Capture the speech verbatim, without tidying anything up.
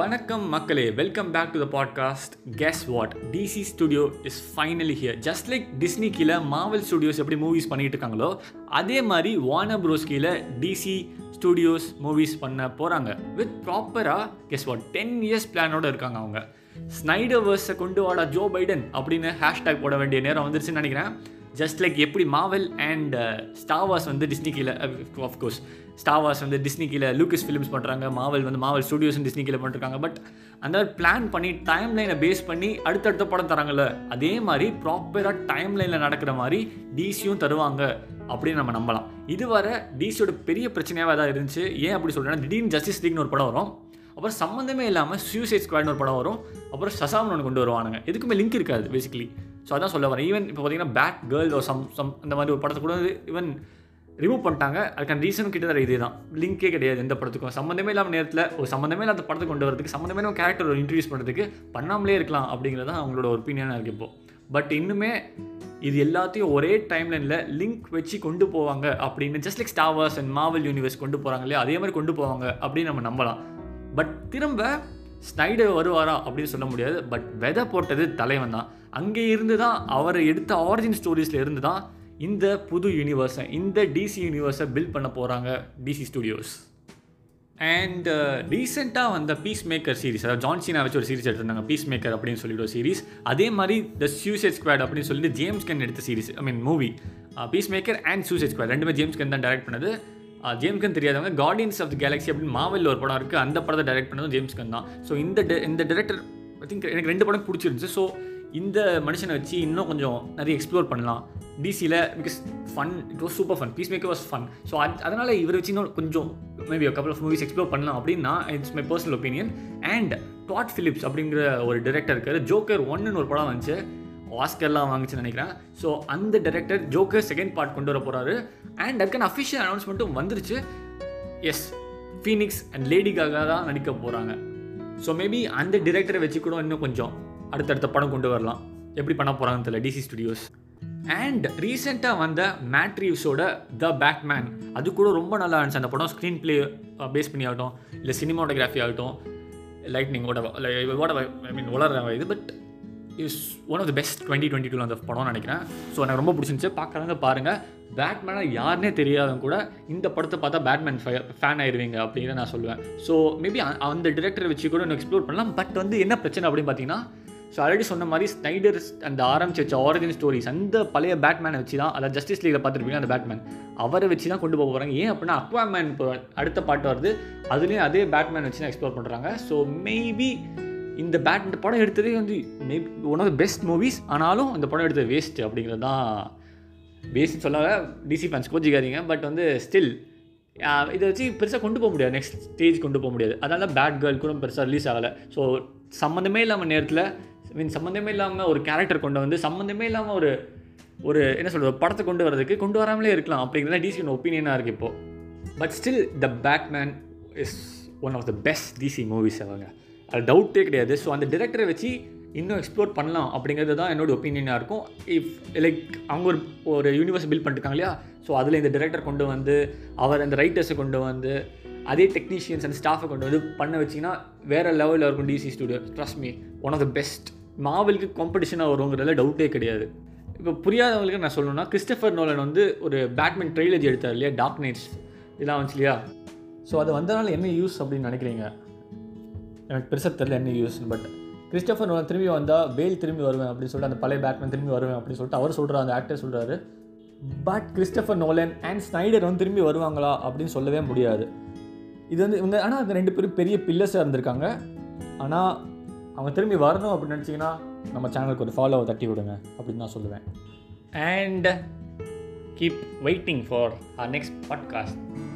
வணக்கம் மக்களே, welcome back to the podcast. Guess what, DC studio is finally here. Just like Disney கீழே Marvel Studios எப்படி movies பண்ணிகிட்டு இருக்காங்களோ, அதே மாதிரி வார்னர் ப்ரோஸ் கீழே டிசி ஸ்டுடியோஸ் மூவிஸ் பண்ண போகிறாங்க வித் ப்ராப்பராக கெஸ் வாட் டென் இயர்ஸ் பிளானோடு இருக்காங்க அவங்க. ஸ்னைடர் வர்ஸை கொண்டு வாடா ஜோ பைடன் அப்படின்னு ஹேஷ்டாக் போட வேண்டிய நேரம் வந்துருச்சுன்னு நினைக்கிறேன். ஜஸ்ட் லைக் எப்படி மார்வல் அண்ட் ஸ்டார் வார்ஸ் வந்து டிஸ்னி கீழே, ஆஃப்கோர்ஸ் ஸ்டார் வார்ஸ் வந்து டிஸ்னி கீழே லூக்கஸ் ஃபிலிம்ஸ் பண்ணுறாங்க, மார்வல் வந்து மார்வல் ஸ்டுடியோஸ் டிஸ்னி கீழே பண்ணிருக்காங்க. பட் அந்த மாதிரி பிளான் பண்ணி டைம் லைனை பேஸ் பண்ணி அடுத்தடுத்த படம் தராங்கல்ல, அதே மாதிரி ப்ராப்பராக டைம் லைனில் நடக்கிற மாதிரி டிசியும் தருவாங்க அப்படின்னு நம்ம நம்பலாம். இதுவரை டிசியோட பெரிய பிரச்சனையாக தான் இருந்துச்சு. ஏன் அப்படி சொல்கிறேன்னா, திடீர்னு ஜஸ்டிஸ் லீக்னு ஒரு படம் வரும், அப்புறம் சம்மந்தமே இல்லாமல் சூசைட் ஸ்குவாட்னு ஒரு படம் வரும், அப்புறம் சசாம்னு ஒன்று கொண்டு வருவானுங்க. எதுக்குமே லிங்க் இருக்காது பேசிக்கலி. ஸோ அதான் சொல்ல வரேன். ஈவன் இப்போ பார்த்தீங்கன்னா பேட் கேர்ள் ஒரு சம் சம் அந்த மாதிரி ஒரு படத்தை கூட ஈவன் ரிமூவ் பண்ணிட்டாங்க. அதுக்கான ரீசனும் கிட்டத்தட்ட இதே தான், லிங்கே கிடையாது எந்த படத்துக்கும். சம்மந்தமே இல்லாமல் நேரத்தில் ஒரு சம்மந்தமே இல்லாத படத்தை கொண்டு வரதுக்கு, சம்மந்தமே நம்ம கேரக்டர் ஒரு இன்ட்ரடியூஸ் பண்ணுறதுக்கு பண்ணாமலே இருக்கலாம் அப்படிங்கிறது தான் அவங்களோட ஒப்பீனியனாக இருக்குது இப்போ. பட் இன்னுமே இது எல்லாத்தையும் ஒரே டைம் லைனில் லிங்க் வச்சு கொண்டு போவாங்க அப்படின்னு, just like Star Wars and Marvel universe கொண்டு போகிறாங்க இல்லையா, அதே மாதிரி கொண்டு போவாங்க அப்படின்னு நம்ம நம்பலாம். பட் திரும்ப ஸ்னைடர் வருவாரா அப்படின்னு சொல்ல முடியாது. பட் வெதை போட்டது தலைவன் தான். அங்கே இருந்து தான், அவரை எடுத்த ஆரிஜின் ஸ்டோரிஸில் இருந்து தான் இந்த புது யூனிவர்ஸை, இந்த டிசி யூனிவர்ஸை பில்ட் பண்ண போகிறாங்க டிசி ஸ்டுடியோஸ். அண்ட் ரீசெண்டாக வந்த பீஸ் மேக்கர் சீரிஸ், அதாவது ஜான்சினா வச்சு ஒரு சீரிஸ் எடுத்திருந்தாங்க, பீஸ் மேக்கர் அப்படின்னு சொல்லிட்டு ஒரு சீரிஸ். அதே மாதிரி த சூசைட் ஸ்குவாட் அப்படின்னு சொல்லிட்டு ஜேம்ஸ் கன் எடுத்த series, I mean movie. Peacemaker and Suicide Squad ரெண்டுமே ஜேம்ஸ் கன் தான் டைரக்ட் பண்ணது. ஜேம்ஸ் கன் தெரியாதவங்க, கார்டியன்ஸ் ஆஃப் தி கேலக்ஸி அப்படின்னு மார்வல் ஒரு படம் இருக்குது, அந்த படத்தை டைரக்ட் பண்ணதும் ஜேம்ஸ் கன் தான். ஸோ இந்த இந்த டைரக்டர் ஐ திங்க் எனக்கு ரெண்டு படம் பிடிச்சிருந்துச்சு. ஸோ இந்த மனுஷனை வச்சு இன்னும் கொஞ்சம் நிறைய எக்ஸ்ப்ளோர் பண்ணலாம் டிசியில். Because fun, it was super fun, Peacemaker was fun. So அது அதனால் இவரை வச்சு இன்னும் கொஞ்சம் மேபி ஒரு கப்பல் ஆஃப் மூவிஸ் எக்ஸ்ப்ளோர் பண்ணலாம் அப்படின்னா, it's my personal opinion. And Todd Phillips அப்படிங்கிற ஒரு டைரக்டர் இருக்கார். ஜோக்கர் ஒன்னுன்னு ஒரு படம் வந்துச்சு, ஆஸ்கர்லாம் வாங்கிச்சுன்னு நினைக்கிறேன். ஸோ அந்த டைரக்டர் ஜோக்கர் செகண்ட் பார்ட் கொண்டு வர போகிறாரு. அண்ட் அதுக்கான அஃபிஷியல் அனௌன்ஸ்மெண்ட்டும் வந்துருச்சு. Yes, Phoenix and Lady Gaga தான் நடிக்க போகிறாங்க. ஸோ மேபி அந்த டைரக்டரை வச்சு கூட இன்னும் கொஞ்சம் அடுத்தடுத்த படம் கொண்டு வரலாம். எப்படி பண்ண போகிறாங்கன்னு தெரியல டிசி ஸ்டுடியோஸ். அண்ட் ரீசெண்டாக வந்த மேட்ரிவ்ஸோட த பேட்மேன், அது கூட ரொம்ப நல்லா இருந்துச்சு அந்த படம். ஸ்க்ரீன் பிளே பேஸ் பண்ணி ஆகட்டும், இல்லை சினிமாட்டோகிராஃபி ஆகட்டும், லைட்னிங் ஓட ஐ மீன் உலர இது, but is one of the best twenty twenty டூவில் அந்த படம்னு நினைக்கிறேன். ஸோ எனக்கு ரொம்ப பிடிச்சிருந்துச்சு. பார்க்குறவங்க பாருங்கள். பேட்மேனாக யாருனே தெரியாதவங்க கூட இந்த படத்தை பார்த்தா பேட்மேன் ஃபேன் ஆயிடுவீங்க அப்படிங்கிற நான் சொல்லுவேன். ஸோ மேபி அந்த டிரெக்டரை வச்சு கூட இன்னும் எக்ஸ்ப்ளோர் பண்ணலாம். பட் வந்து என்ன பிரச்சனை அப்படின்னு பார்த்தீங்கன்னா, ஸோ ஆல்ரெடி சொன்ன மாதிரி ஸ்னைடர்ஸ் அந்த ஆரம்பிச்சு வச்ச ஆரிஜின் ஸ்டோரிஸ், அந்த பழைய பேட்மேனை வச்சு தான், அதாவது ஜஸ்டிஸ் லீகில் பார்த்துருப்பீங்க அந்த பேட்மேன், அவரை வச்சு தான் கொண்டு போக போகிறாங்க. ஏன் அப்படின்னா, அக்வாமேன் இப்போ அடுத்த பாட்டு வருது, அதுலேயும் அதே பேட்மேன் வச்சு தான் எக்ஸ்ப்ளோர் பண்ணுறாங்க. ஸோ மேபி இந்த பேட் இந்த படம் எடுத்ததே வந்து maybe one of the best movies, ஆனாலும் அந்த படம் எடுத்தது வேஸ்ட்டு அப்படிங்கிறது தான். வேஸ்ட்னு சொல்லாத டிசி ஃபேன்ஸ் கோச்சிக்காதீங்க, பட் வந்து ஸ்டில் இதை வச்சு பெருசாக கொண்டு போக முடியாது, நெக்ஸ்ட் ஸ்டேஜ் கொண்டு போக முடியாது. அதனால பேட் கேர்ள் கூட பெருசாக ரிலீஸ் ஆகலை. ஸோ சம்மந்தமே இல்லாமல் நேரத்தில், ஐ மீன் சம்மந்தமே இல்லாமல் ஒரு கேரக்டர் கொண்டு வந்து சம்மந்தமே இல்லாமல் ஒரு ஒரு என்ன சொல்கிறது படத்தை கொண்டு வரதுக்கு கொண்டு வராமலே இருக்கலாம் அப்படிங்கிறத டிசியோட ஒப்பீனியனாக இருக்குது இப்போது. But still the Batman is one of the best DC movies, அவங்க அது டவுட்டே கிடையாது. ஸோ அந்த டிரெக்டரை வச்சு இன்னும் எக்ஸ்ப்ளோர் பண்ணலாம் அப்படிங்கிறது தான் என்னோடய ஒப்பீனியனாக இருக்கும். இஃப் லைக் அவங்க ஒரு ஒரு யூனிவர்ஸ் பில்ட் பண்ணிருக்காங்க இல்லையா, ஸோ அதில் இந்த டிரெக்டர் கொண்டு வந்து, அவர் அந்த ரைட்டர்ஸை கொண்டு வந்து, அதே டெக்னீஷியன்ஸ் அண்ட் ஸ்டாஃபை கொண்டு வந்து பண்ண வச்சிங்கன்னா வேறு லெவலில் இருக்கும் DC studio. Trust me, one of the best. மார்வலுக்கு காம்படிஷனாக வருங்கிறதுல டவுட்டே கிடையாது. இப்போ புரியாதவங்களுக்கு நான் சொல்லணும்னா, கிறிஸ்டபர் நோலன் வந்து ஒரு பேட்மேன் ட்ரைலஜி எடுத்தார் இல்லையா, டார்க் நைட்ஸ் இதெல்லாம் வந்துச்சு இல்லையா. ஸோ அது வந்தனால என்ன யூஸ் அப்படின்னு நினைக்கிறீங்க? எனக்கு பெருசாக தெரியல என்ன யூஸ். பட் கிறிஸ்டபர் நோலன் திரும்பி வந்தால் பேல் திரும்பி வருவேன் அப்படின்னு சொல்லிட்டு, அந்த பழைய பேட்மேன் திரும்பி வருவேன் அப்படின்னு சொல்லிட்டு அவர் சொல்கிறார், அந்த ஆக்டர் சொல்கிறாரு. But Christopher Nolan and Snyder வந்து திரும்பி வருவாங்களா அப்படின்னு சொல்லவே முடியாது. இது வந்து இவங்க, ஆனால் இந்த ரெண்டு பேரும் பெரிய பில்லர்ஸாக இருந்திருக்காங்க. ஆனால் அவங்க திரும்பி வரணும் அப்படின்னு நினச்சிங்கன்னா நம்ம சேனலுக்கு ஒரு ஃபாலோவை தட்டி விடுங்க அப்படின்னு நான் சொல்லுவேன். And keep waiting for our next podcast.